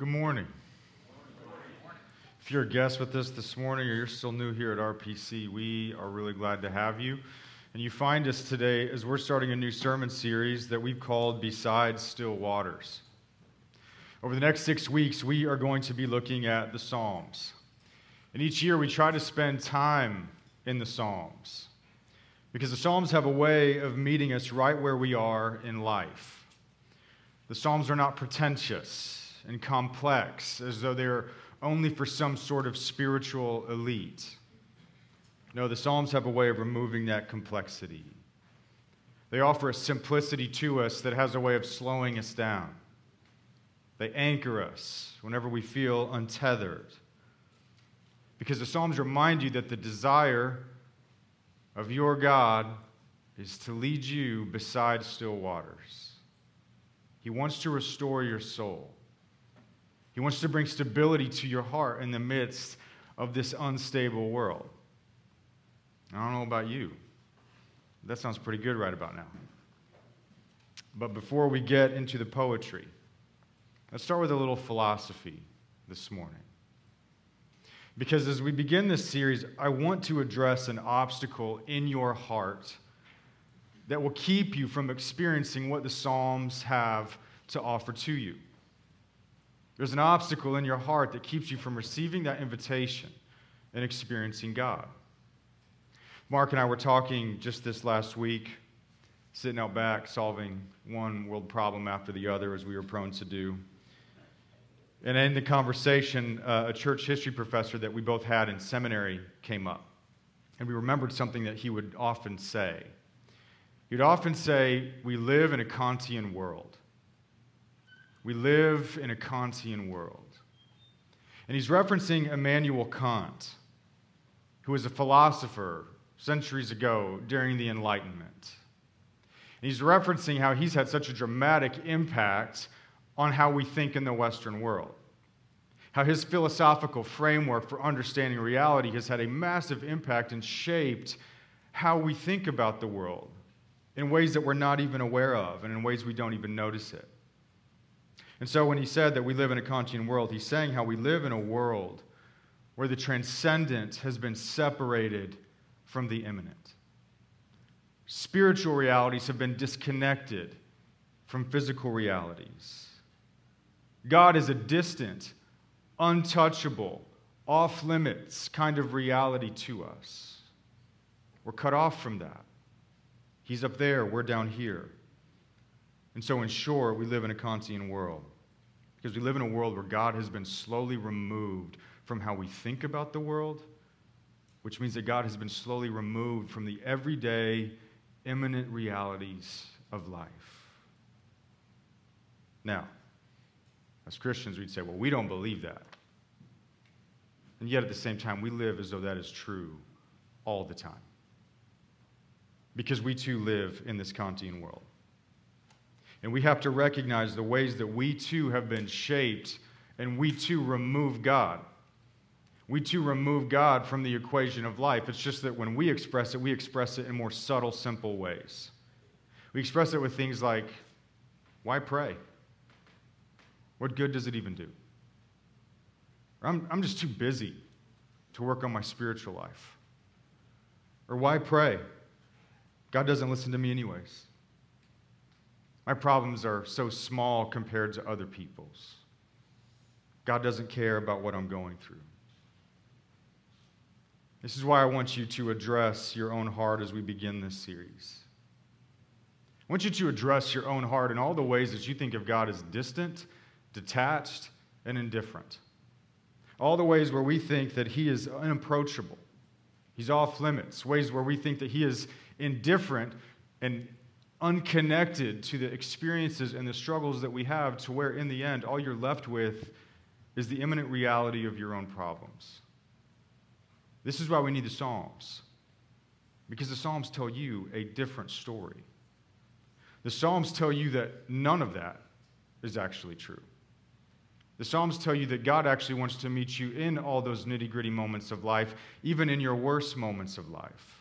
Good morning. If you're a guest with us this morning or you're still new here at RPC, we are really glad to have you. And you find us today as we're starting a new sermon series that we've called Beside Still Waters. Over the next 6 weeks, we are going to be looking at the Psalms. And each year we try to spend time in the Psalms because the Psalms have a way of meeting us right where we are in life. The Psalms are not pretentious and complex, as though they're only for some sort of spiritual elite. No, the Psalms have a way of removing that complexity. They offer a simplicity to us that has a way of slowing us down. They anchor us whenever we feel untethered. Because the Psalms remind you that the desire of your God is to lead you beside still waters. He wants to restore your soul. He wants to bring stability to your heart in the midst of this unstable world. I don't know about you. That sounds pretty good right about now. But before we get into the poetry, let's start with a little philosophy this morning. Because as we begin this series, I want to address an obstacle in your heart that will keep you from experiencing what the Psalms have to offer to you. There's an obstacle in your heart that keeps you from receiving that invitation and experiencing God. Mark and I were talking just this last week, sitting out back, solving one world problem after the other, as we were prone to do. And in the conversation, a church history professor that we both had in seminary came up. And we remembered something that he would often say. He'd often say, we live in a Kantian world. We live in a Kantian world. And he's referencing Immanuel Kant, who was a philosopher centuries ago during the Enlightenment. And he's referencing how he's had such a dramatic impact on how we think in the Western world, how his philosophical framework for understanding reality has had a massive impact and shaped how we think about the world in ways that we're not even aware of and in ways we don't even notice it. And so when he said that we live in a Kantian world, he's saying how we live in a world where the transcendent has been separated from the immanent. Spiritual realities have been disconnected from physical realities. God is a distant, untouchable, off-limits kind of reality to us. We're cut off from that. He's up there, we're down here. And so, in short, we live in a Kantian world because we live in a world where God has been slowly removed from how we think about the world, which means that God has been slowly removed from the everyday, immanent realities of life. Now, as Christians, we'd say, well, we don't believe that. And yet, at the same time, we live as though that is true all the time because we too live in this Kantian world. And we have to recognize the ways that we too have been shaped and we too remove God. We too remove God from the equation of life. It's just that when we express it in more subtle, simple ways. We express it with things like, why pray? What good does it even do? Or, I'm just too busy to work on my spiritual life. Or why pray? God doesn't listen to me anyways. My problems are so small compared to other people's. God doesn't care about what I'm going through. This is why I want you to address your own heart as we begin this series. I want you to address your own heart in all the ways that you think of God as distant, detached, and indifferent. All the ways where we think that He is unapproachable. He's off limits. Ways where we think that He is indifferent and unconnected to the experiences and the struggles that we have, to where in the end all you're left with is the imminent reality of your own problems. This is why we need the Psalms, because the Psalms tell you a different story. The Psalms tell you that none of that is actually true. The Psalms tell you that God actually wants to meet you in all those nitty-gritty moments of life, even in your worst moments of life.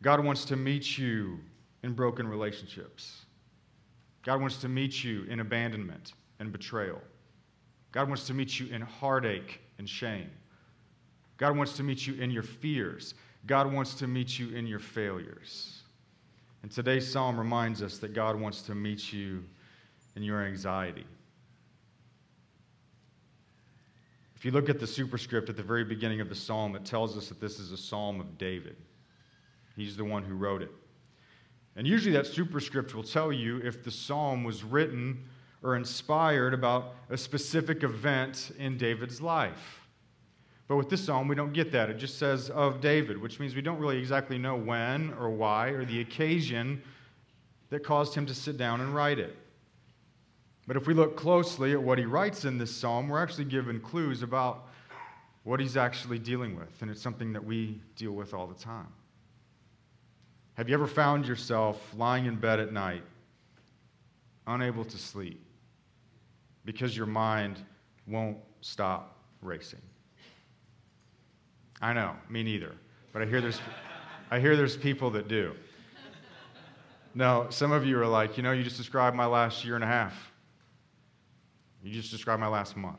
God wants to meet you in broken relationships. God wants to meet you in abandonment and betrayal God wants to meet you in heartache and shame. God wants to meet you in your fears. God wants to meet you in your failures. And today's psalm reminds us that God wants to meet you in your anxiety. If you look at the superscript at the very beginning of the psalm, it tells us that this is a psalm of David. He's the one who wrote it. And usually that superscript will tell you if the psalm was written or inspired about a specific event in David's life. But with this psalm, we don't get that. It just says, of David, which means we don't really exactly know when or why or the occasion that caused him to sit down and write it. But if we look closely at what he writes in this psalm, we're actually given clues about what he's actually dealing with, and it's something that we deal with all the time. Have you ever found yourself lying in bed at night, unable to sleep, because your mind won't stop racing? I know, me neither, but I hear there's people that do. No, some of you are like, you know, you just described my last year and a half. You just described my last month.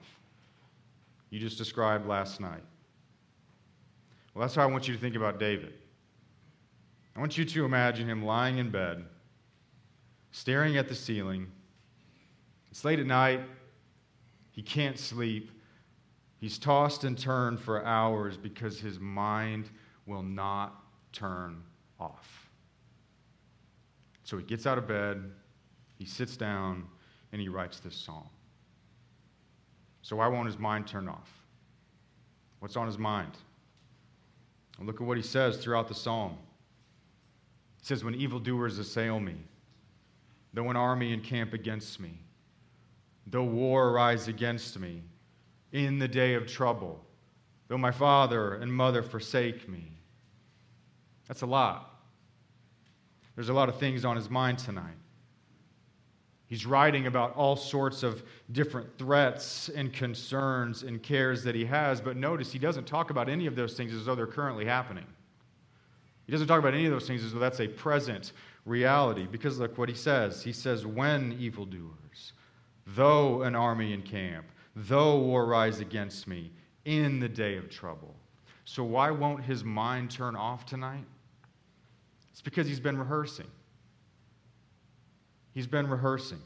You just described last night. Well, that's how I want you to think about David. I want you to imagine him lying in bed, staring at the ceiling. It's late at night. He can't sleep. He's tossed and turned for hours because his mind will not turn off. So he gets out of bed, he sits down, and he writes this psalm. So why won't his mind turn off? What's on his mind? And look at what he says throughout the psalm. He says, when evildoers assail me, though an army encamp against me, though war arise against me, in the day of trouble, though my father and mother forsake me. That's a lot. There's a lot of things on his mind tonight. He's writing about all sorts of different threats and concerns and cares that he has, but notice he doesn't talk about any of those things as though they're currently happening. He doesn't talk about any of those things as though that's a present reality, because look what he says. He says, when evildoers, though an army encamp, though war rise against me, in the day of trouble. So why won't his mind turn off tonight? It's because he's been rehearsing. He's been rehearsing.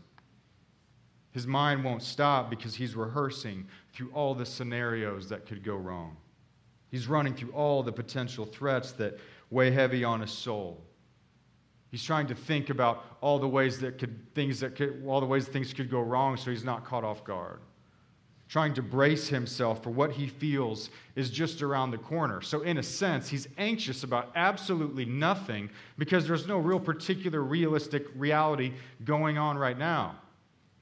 His mind won't stop because he's rehearsing through all the scenarios that could go wrong. He's running through all the potential threats that weigh heavy on his soul. He's trying to think about all the ways things could go wrong so he's not caught off guard. Trying to brace himself for what he feels is just around the corner. So in a sense, he's anxious about absolutely nothing because there's no real particular realistic reality going on right now.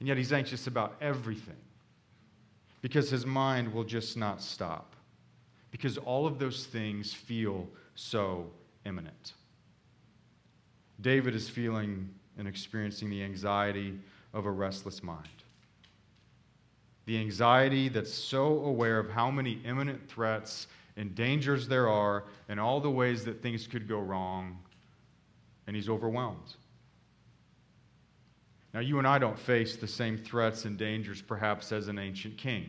And yet he's anxious about everything because his mind will just not stop. Because all of those things feel so imminent. David is feeling and experiencing the anxiety of a restless mind. The anxiety that's so aware of how many imminent threats and dangers there are and all the ways that things could go wrong, and he's overwhelmed. Now, you and I don't face the same threats and dangers perhaps as an ancient king,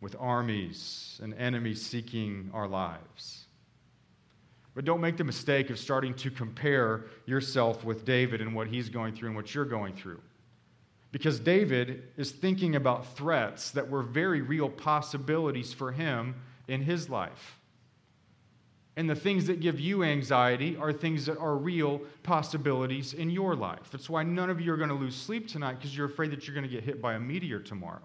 with armies and enemies seeking our lives. But don't make the mistake of starting to compare yourself with David and what he's going through and what you're going through. Because David is thinking about threats that were very real possibilities for him in his life. And the things that give you anxiety are things that are real possibilities in your life. That's why none of you are going to lose sleep tonight because you're afraid that you're going to get hit by a meteor tomorrow.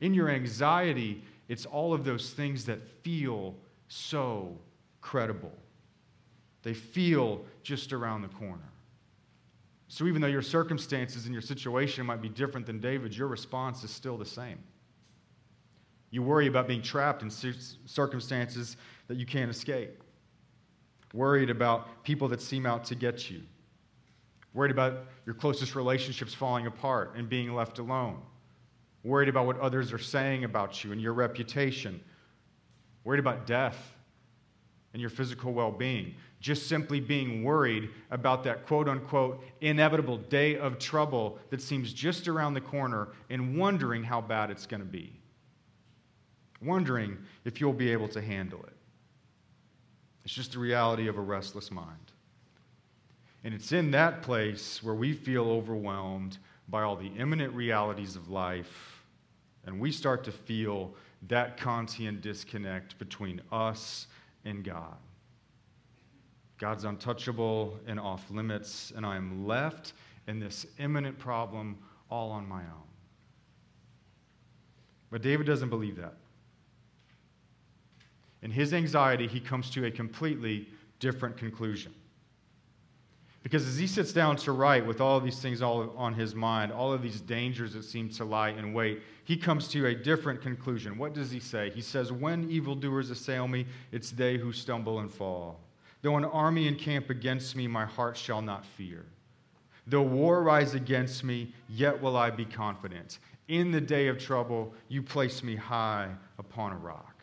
In your anxiety, it's all of those things that feel so credible. They feel just around the corner. So even though your circumstances and your situation might be different than David, your response is still the same. You worry about being trapped in circumstances that you can't escape. Worried about people that seem out to get you. Worried about your closest relationships falling apart and being left alone. Worried about what others are saying about you and your reputation. Worried about death and your physical well-being. just simply being worried about that quote-unquote inevitable day of trouble that seems just around the corner and wondering how bad it's going to be, wondering if you'll be able to handle it. It's just the reality of a restless mind. And it's in that place where we feel overwhelmed by all the imminent realities of life, and we start to feel that Kantian disconnect between us and God. God's untouchable and off limits, and I am left in this imminent problem all on my own. But David doesn't believe that. In his anxiety, he comes to a completely different conclusion. Because as he sits down to write with all of these things all on his mind, all of these dangers that seem to lie in wait, he comes to a different conclusion. What does he say? He says, "When evildoers assail me, it's they who stumble and fall. Though an army encamp against me, my heart shall not fear. Though war rise against me, yet will I be confident. In the day of trouble, you place me high upon a rock."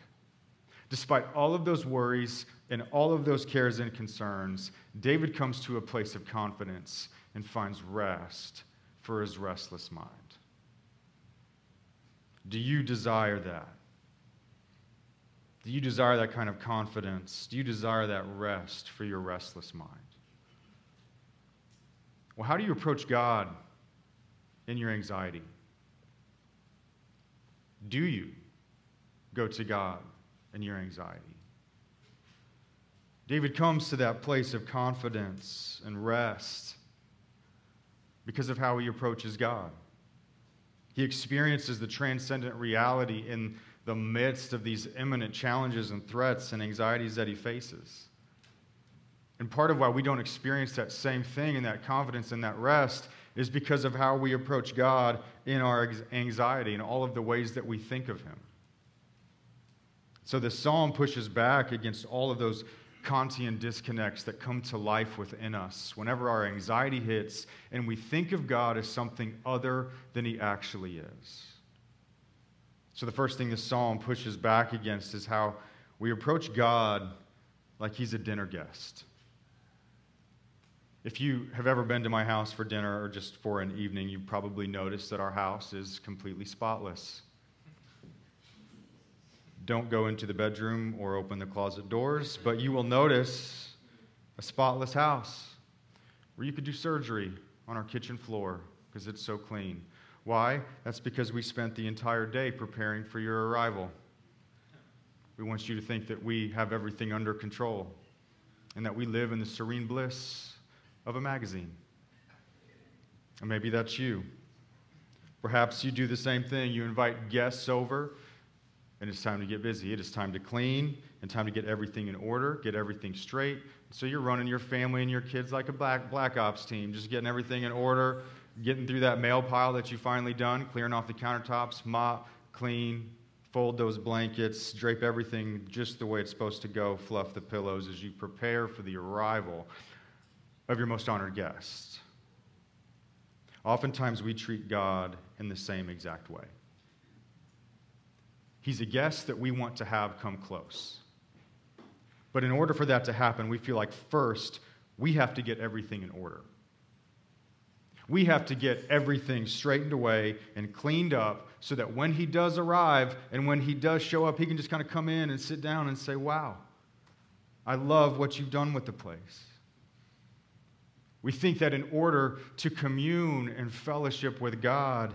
Despite all of those worries and all of those cares and concerns, David comes to a place of confidence and finds rest for his restless mind. Do you desire that? Do you desire that kind of confidence? Do you desire that rest for your restless mind? Well, how do you approach God in your anxiety? Do you go to God in your anxiety? David comes to that place of confidence and rest because of how he approaches God. He experiences the transcendent reality in the midst of these imminent challenges and threats and anxieties that he faces. And part of why we don't experience that same thing and that confidence and that rest is because of how we approach God in our anxiety and all of the ways that we think of him. So the psalm pushes back against all of those Kantian disconnects that come to life within us whenever our anxiety hits and we think of God as something other than he actually is. So the first thing this psalm pushes back against is how we approach God like he's a dinner guest. If you have ever been to my house for dinner or just for an evening, you probably noticed that our house is completely spotless. Don't go into the bedroom or open the closet doors, but you will notice a spotless house where you could do surgery on our kitchen floor because it's so clean. Why? That's because we spent the entire day preparing for your arrival. We want you to think that we have everything under control and that we live in the serene bliss of a magazine. And maybe that's you. Perhaps you do the same thing. You invite guests over, and it's time to get busy. It is time to clean and time to get everything in order, get everything straight. So you're running your family and your kids like a black ops team, just getting everything in order, getting through that mail pile that you finally done, clearing off the countertops, mop, clean, fold those blankets, drape everything just the way it's supposed to go, fluff the pillows as you prepare for the arrival of your most honored guest. Oftentimes we treat God in the same exact way. He's a guest that we want to have come close. But in order for that to happen, we feel like first we have to get everything in order. We have to get everything straightened away and cleaned up so that when he does arrive and when he does show up, he can just kind of come in and sit down and say, "Wow, I love what you've done with the place." We think that in order to commune and fellowship with God,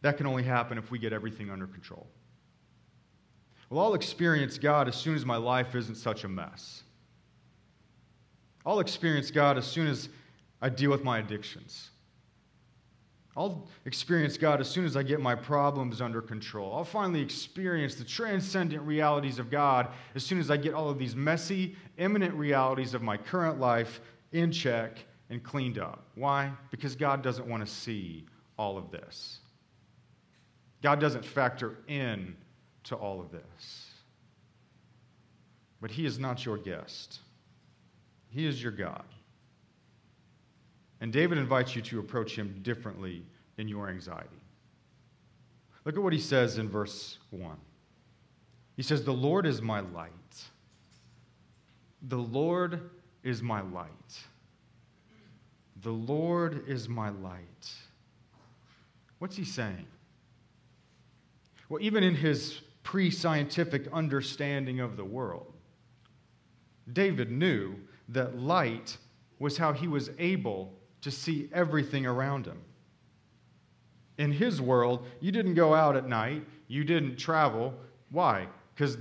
that can only happen if we get everything under control. Well, I'll experience God as soon as my life isn't such a mess. I'll experience God as soon as I deal with my addictions. I'll experience God as soon as I get my problems under control. I'll finally experience the transcendent realities of God as soon as I get all of these messy, imminent realities of my current life in check and cleaned up. Why? Because God doesn't want to see all of this. God doesn't factor in to all of this. But he is not your guest. He is your God. And David invites you to approach him differently in your anxiety. Look at what he says in verse 1. He says, "The Lord is my light. The Lord is my light. The Lord is my light. What's he saying? Well, even in his pre-scientific understanding of the world, David knew that light was how he was able to see everything around him. In his world, you didn't go out at night. You didn't travel. Why? Because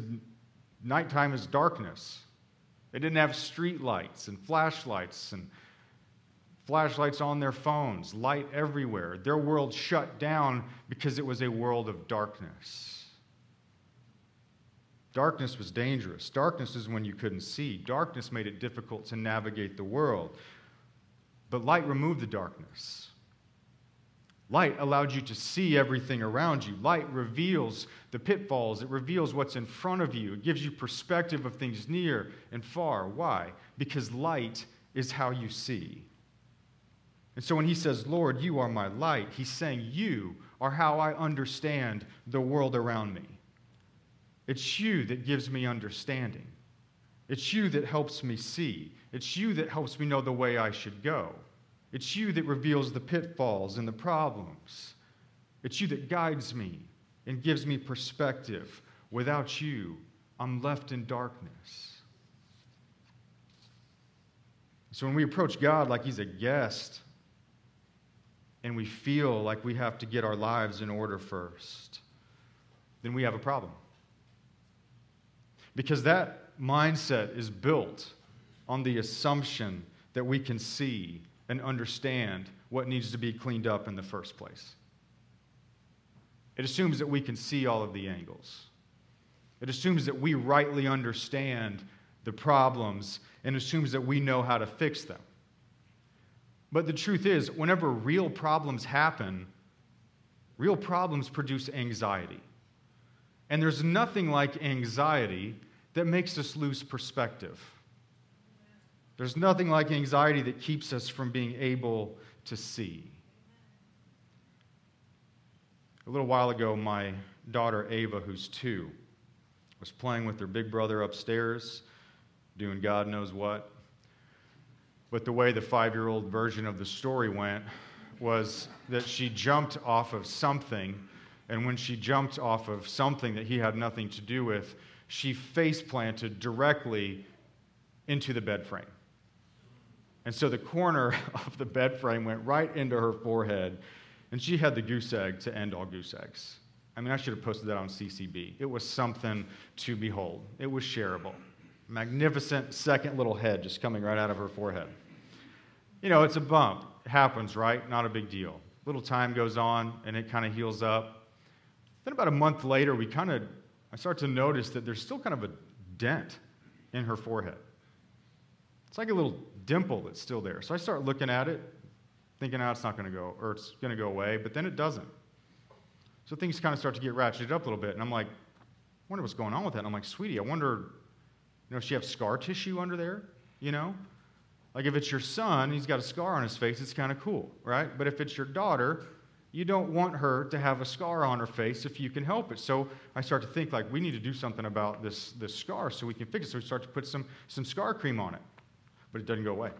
nighttime is darkness. They didn't have street lights and flashlights on their phones, light everywhere. Their world shut down because it was a world of darkness. Darkness was dangerous. Darkness is when you couldn't see. Darkness made it difficult to navigate the world. But light removed the darkness. Light allowed you to see everything around you. Light reveals the pitfalls. It reveals what's in front of you. It gives you perspective of things near and far. Why? Because light is how you see. And so when he says, Lord, you are my light, he's saying, you are how I understand the world around me. It's you that gives me understanding. It's you that helps me see. It's you that helps me know the way I should go. It's you that reveals the pitfalls and the problems. It's you that guides me and gives me perspective. Without you, I'm left in darkness. So when we approach God like he's a guest, and we feel like we have to get our lives in order first, then we have a problem. Because that mindset is built on the assumption that we can see and understand what needs to be cleaned up in the first place. It assumes that we can see all of the angles. It assumes that we rightly understand the problems and assumes that we know how to fix them. But the truth is, whenever real problems happen, real problems produce anxiety. And there's nothing like anxiety that makes us lose perspective. There's nothing like anxiety that keeps us from being able to see. A little while ago, my daughter Ava, who's 2, was playing with her big brother upstairs, doing God knows what. But the way the 5-year-old version of the story went was that she jumped off of something, and when she jumped off of something that he had nothing to do with, she face-planted directly into the bed frame. And so the corner of the bed frame went right into her forehead, and she had the goose egg to end all goose eggs. I mean, I should have posted that on CCB. It was something to behold. It was shareable. Magnificent second little head just coming right out of her forehead. You know, it's a bump. It happens, right? Not a big deal. Little time goes on, and it kind of heals up. Then about a month later, I start to notice that there's still kind of a dent in her forehead. It's like a little dimple that's still there. So I start looking at it, thinking, oh, it's going to go away, but then it doesn't. So things kind of start to get ratcheted up a little bit, and I'm like, I wonder what's going on with that. And I'm like, sweetie, I wonder, does she have scar tissue under there? You know? Like if it's your son, he's got a scar on his face, it's kind of cool, right? But if it's your daughter, you don't want her to have a scar on her face if you can help it. So I start to think, like, we need to do something about this scar so we can fix it. So we start to put some scar cream on it. But it doesn't go away.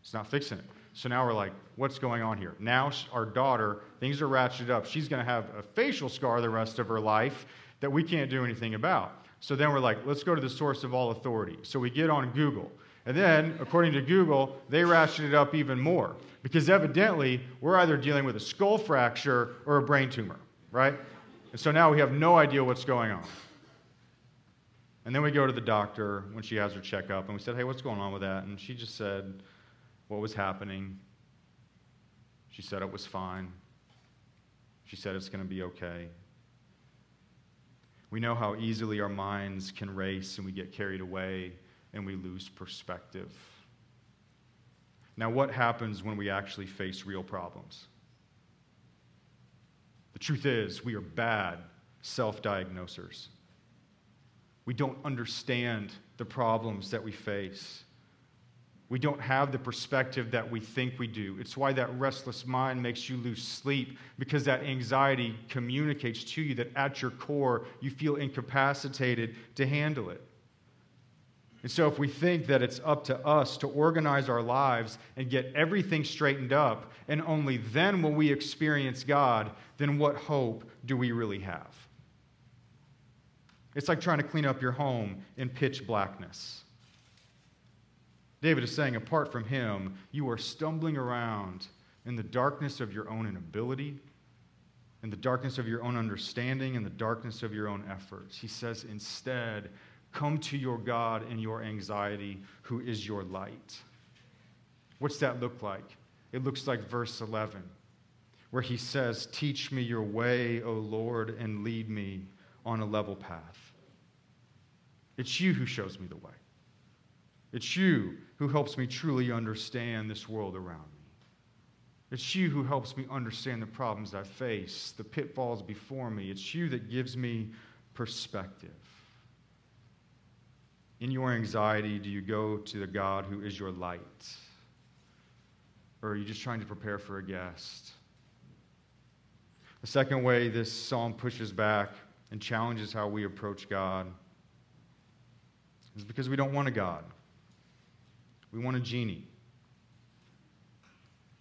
It's not fixing it. So now we're like, what's going on here? Now our daughter, things are ratcheted up. She's going to have a facial scar the rest of her life that we can't do anything about. So then we're like, let's go to the source of all authority. So we get on Google. And then, according to Google, they ratcheted it up even more. Because evidently, we're either dealing with a skull fracture or a brain tumor, right? And so now we have no idea what's going on. And then we go to the doctor when she has her checkup, and we said, hey, what's going on with that? And she just said what was happening. She said it was fine. She said it's going to be okay. We know how easily our minds can race, and we get carried away, and we lose perspective. Now, what happens when we actually face real problems? The truth is, we are bad self-diagnosers. We don't understand the problems that we face. We don't have the perspective that we think we do. It's why that restless mind makes you lose sleep, because that anxiety communicates to you that at your core, you feel incapacitated to handle it. And so if we think that it's up to us to organize our lives and get everything straightened up, and only then will we experience God, then what hope do we really have? It's like trying to clean up your home in pitch blackness. David is saying, apart from him, you are stumbling around in the darkness of your own inability, in the darkness of your own understanding, in the darkness of your own efforts. He says, instead, come to your God in your anxiety, who is your light. What's that look like? It looks like verse 11, where he says, teach me your way, O Lord, and lead me on a level path. It's you who shows me the way. It's you who helps me truly understand this world around me. It's you who helps me understand the problems I face, the pitfalls before me. It's you that gives me perspective. In your anxiety, do you go to the God who is your light? Or are you just trying to prepare for a guest? The second way this psalm pushes back and challenges how we approach God is because we don't want a God. We want a genie.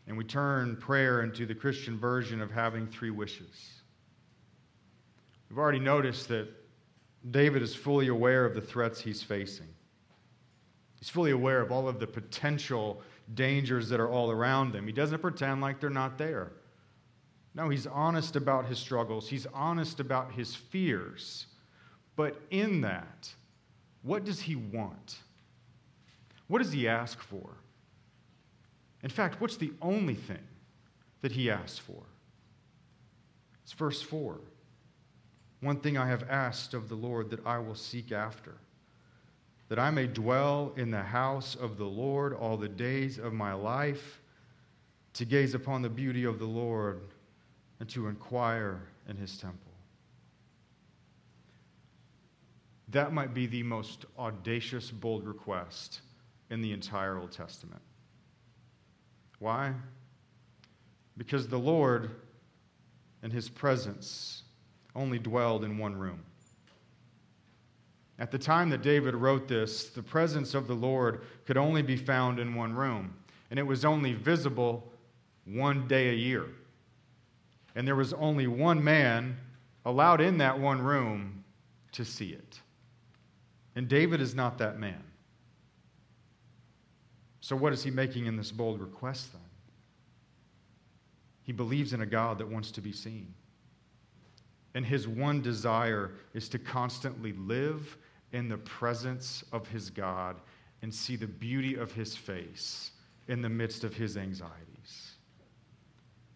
And we turn prayer into the Christian version of having three wishes. We've already noticed that David is fully aware of the threats he's facing. He's fully aware of all of the potential dangers that are all around him. He doesn't pretend like they're not there. No, he's honest about his struggles. He's honest about his fears. But in that, what does he want? What does he ask for? In fact, what's the only thing that he asks for? It's verse 4. One thing I have asked of the Lord that I will seek after, that I may dwell in the house of the Lord all the days of my life, to gaze upon the beauty of the Lord and to inquire in his temple. That might be the most audacious, bold request in the entire Old Testament. Why? Because the Lord and his presence only dwelled in one room. At the time that David wrote this, the presence of the Lord could only be found in one room, and it was only visible one day a year. And there was only one man allowed in that one room to see it. And David is not that man. So what is he making in this bold request then? He believes in a God that wants to be seen. And his one desire is to constantly live in the presence of his God and see the beauty of his face in the midst of his anxieties.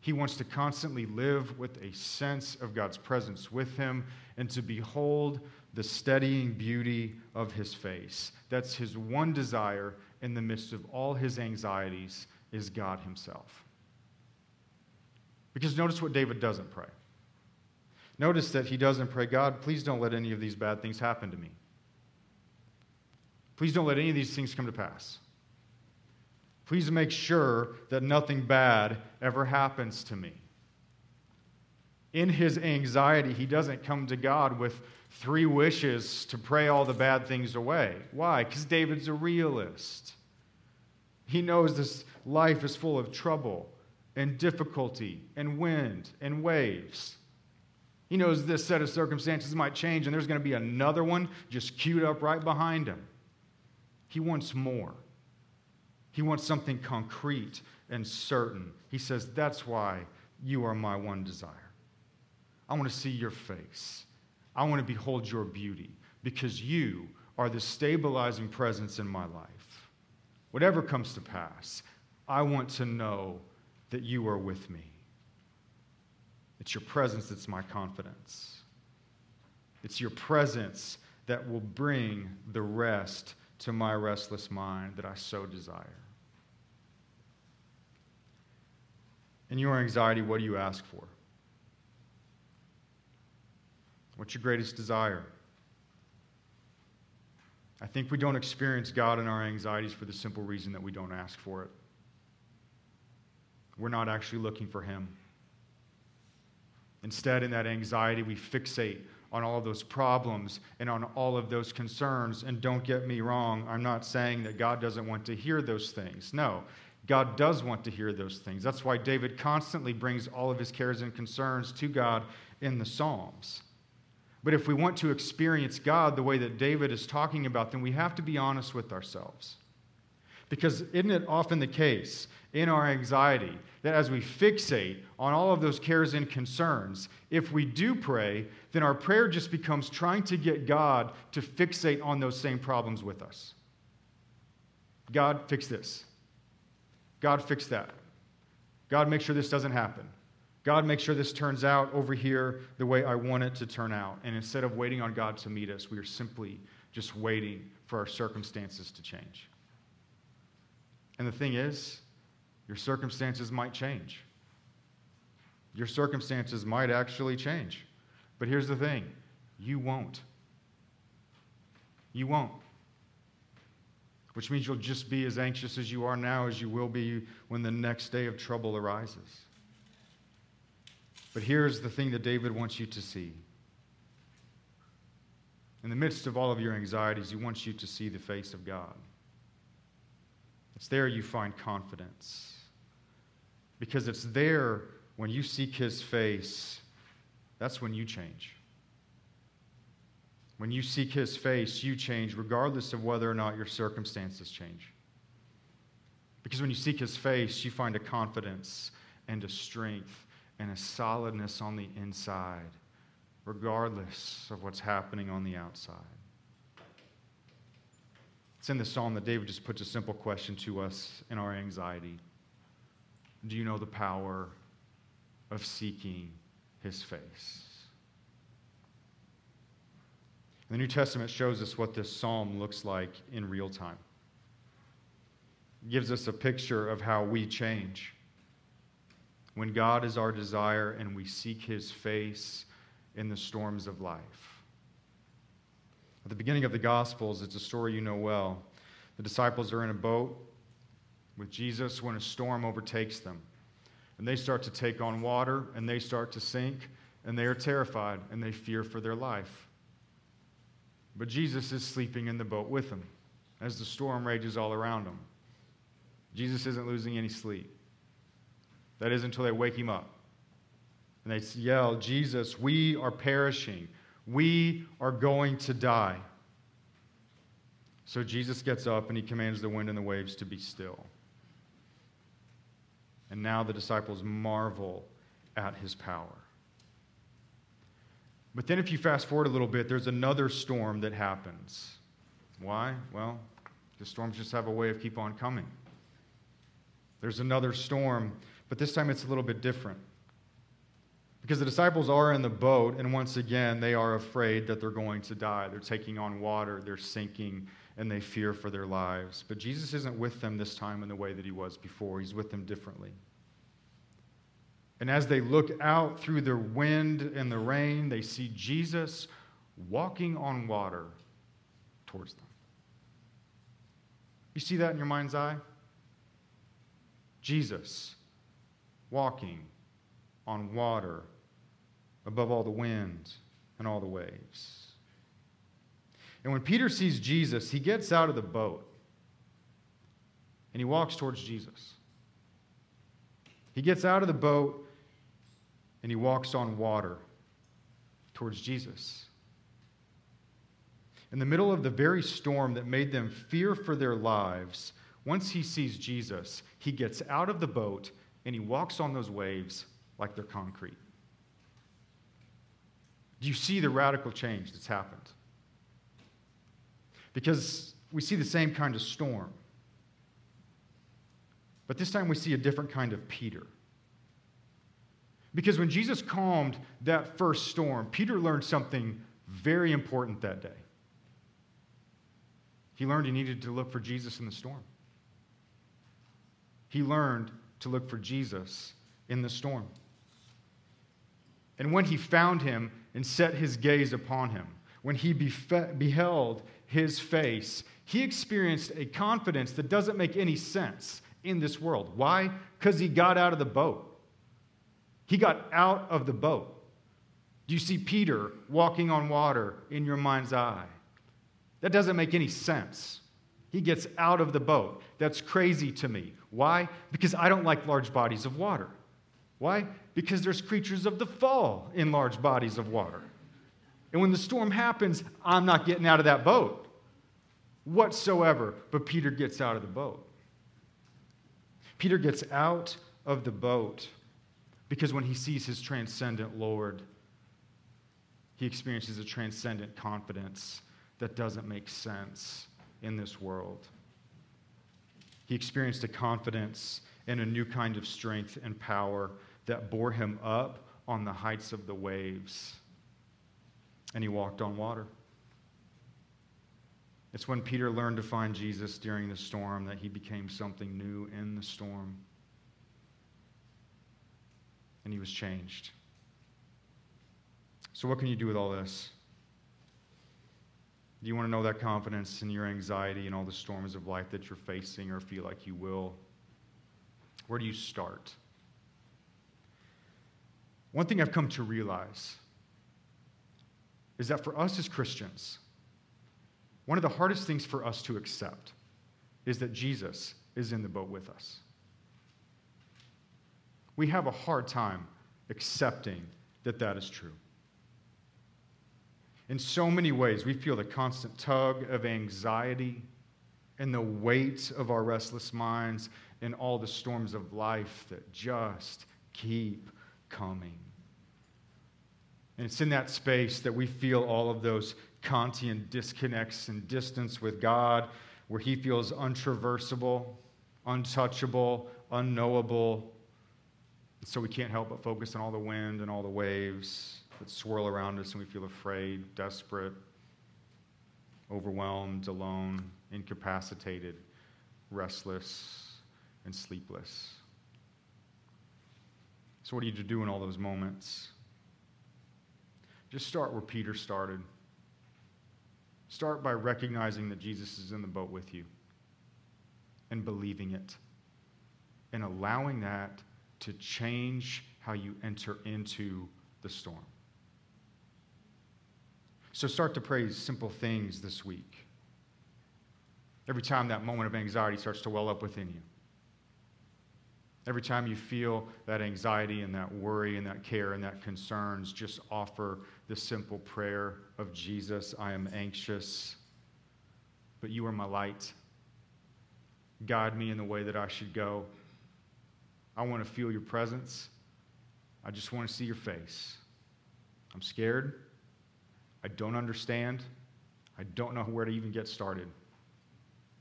He wants to constantly live with a sense of God's presence with him and to behold the steadying beauty of his face. That's his one desire in the midst of all his anxieties is God himself. Because notice what David doesn't pray. Notice that he doesn't pray, God, please don't let any of these bad things happen to me. Please don't let any of these things come to pass. Please make sure that nothing bad ever happens to me. In his anxiety, he doesn't come to God with three wishes to pray all the bad things away. Why? Because David's a realist. He knows this life is full of trouble and difficulty and wind and waves. He knows this set of circumstances might change, and there's going to be another one just queued up right behind him. He wants more. He wants something concrete and certain. He says, that's why you are my one desire. I want to see your face. I want to behold your beauty, because you are the stabilizing presence in my life. Whatever comes to pass, I want to know that you are with me. It's your presence that's my confidence. It's your presence that will bring the rest to my restless mind that I so desire. In your anxiety, what do you ask for? What's your greatest desire? I think we don't experience God in our anxieties for the simple reason that we don't ask for it. We're not actually looking for him. Instead, in that anxiety, we fixate on all of those problems and on all of those concerns. And don't get me wrong, I'm not saying that God doesn't want to hear those things. No, God does want to hear those things. That's why David constantly brings all of his cares and concerns to God in the Psalms. But if we want to experience God the way that David is talking about, then we have to be honest with ourselves. Because isn't it often the case in our anxiety that as we fixate on all of those cares and concerns, if we do pray, then our prayer just becomes trying to get God to fixate on those same problems with us. God, fix this. God, fix that. God, make sure this doesn't happen. God, make sure this turns out over here the way I want it to turn out. And instead of waiting on God to meet us, we are simply just waiting for our circumstances to change. And the thing is, your circumstances might change. Your circumstances might actually change. But here's the thing, you won't. You won't. Which means you'll just be as anxious as you are now as you will be when the next day of trouble arises. But here's the thing that David wants you to see. In the midst of all of your anxieties, he wants you to see the face of God. It's there you find confidence. Because it's there when you seek his face, that's when you change. When you seek his face, you change regardless of whether or not your circumstances change. Because when you seek his face, you find a confidence and a strength and a solidness on the inside, regardless of what's happening on the outside. It's in the psalm that David just puts a simple question to us in our anxiety. Do you know the power of seeking his face? The New Testament shows us what this psalm looks like in real time. It gives us a picture of how we change. When God is our desire and we seek his face in the storms of life. At the beginning of the Gospels, it's a story you know well. The disciples are in a boat with Jesus when a storm overtakes them. And they start to take on water, and they start to sink, and they are terrified, and they fear for their life. But Jesus is sleeping in the boat with them as the storm rages all around them. Jesus isn't losing any sleep. That is until they wake him up. And they yell, Jesus, we are perishing. We are going to die. So Jesus gets up and he commands the wind and the waves to be still. And now the disciples marvel at his power. But then if you fast forward a little bit, there's another storm that happens. Why? Well, the storms just have a way of keep on coming. There's another storm, but this time it's a little bit different. Because the disciples are in the boat, and once again, they are afraid that they're going to die. They're taking on water, they're sinking, and they fear for their lives. But Jesus isn't with them this time in the way that he was before. He's with them differently. And as they look out through the wind and the rain, they see Jesus walking on water towards them. You see that in your mind's eye? Jesus walking on water above all the wind and all the waves. And when Peter sees Jesus, he gets out of the boat and he walks towards Jesus. He gets out of the boat and he walks on water towards Jesus. In the middle of the very storm that made them fear for their lives, once he sees Jesus, he gets out of the boat and he walks on those waves like they're concrete. Do you see the radical change that's happened? Because we see the same kind of storm. But this time we see a different kind of Peter. Because when Jesus calmed that first storm, Peter learned something very important that day. He learned he needed to look for Jesus in the storm. He learned to look for Jesus in the storm. And when he found him and set his gaze upon him, when he beheld his face, he experienced a confidence that doesn't make any sense in this world. Why? Because he got out of the boat. He got out of the boat. Do you see Peter walking on water in your mind's eye? That doesn't make any sense. He gets out of the boat. That's crazy to me. Why? Because I don't like large bodies of water. Why? Because there's creatures of the fall in large bodies of water. And when the storm happens, I'm not getting out of that boat whatsoever. But Peter gets out of the boat. Peter gets out of the boat because when he sees his transcendent Lord, he experiences a transcendent confidence that doesn't make sense in this world. He experienced a confidence and a new kind of strength and power that bore him up on the heights of the waves. And he walked on water. It's when Peter learned to find Jesus during the storm that he became something new in the storm. And he was changed. So what can you do with all this? Do you want to know that confidence in your anxiety and all the storms of life that you're facing or feel like you will? Where do you start? One thing I've come to realize is that for us as Christians, one of the hardest things for us to accept is that Jesus is in the boat with us. We have a hard time accepting that that is true. In so many ways, we feel the constant tug of anxiety and the weight of our restless minds and all the storms of life that just keep coming. And it's in that space that we feel all of those Kantian disconnects and distance with God, where he feels untraversable, untouchable, unknowable. And so we can't help but focus on all the wind and all the waves that swirl around us, and we feel afraid, desperate, overwhelmed, alone, incapacitated, restless, and sleepless. So what do you do in all those moments? Just start where Peter started. Start by recognizing that Jesus is in the boat with you and believing it and allowing that to change how you enter into the storm. So start to praise simple things this week. Every time that moment of anxiety starts to well up within you, every time you feel that anxiety and that worry and that care and that concerns, just offer the simple prayer of Jesus, I am anxious, but you are my light. Guide me in the way that I should go. I want to feel your presence. I just want to see your face. I'm scared. I don't understand. I don't know where to even get started,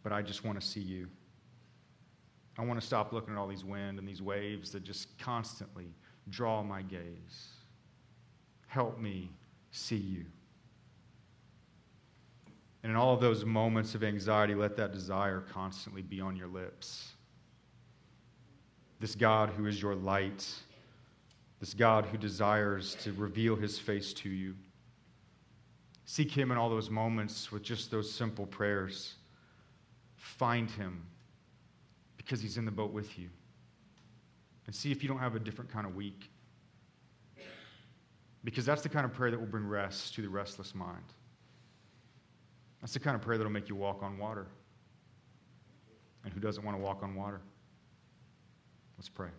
but I just want to see you. I want to stop looking at all these wind and these waves that just constantly draw my gaze. Help me see you. And in all of those moments of anxiety, let that desire constantly be on your lips. This God who is your light, this God who desires to reveal his face to you. Seek him in all those moments with just those simple prayers. Find him, because he's in the boat with you. And see if you don't have a different kind of week. Because that's the kind of prayer that will bring rest to the restless mind. That's the kind of prayer that will make you walk on water. And who doesn't want to walk on water? Let's pray.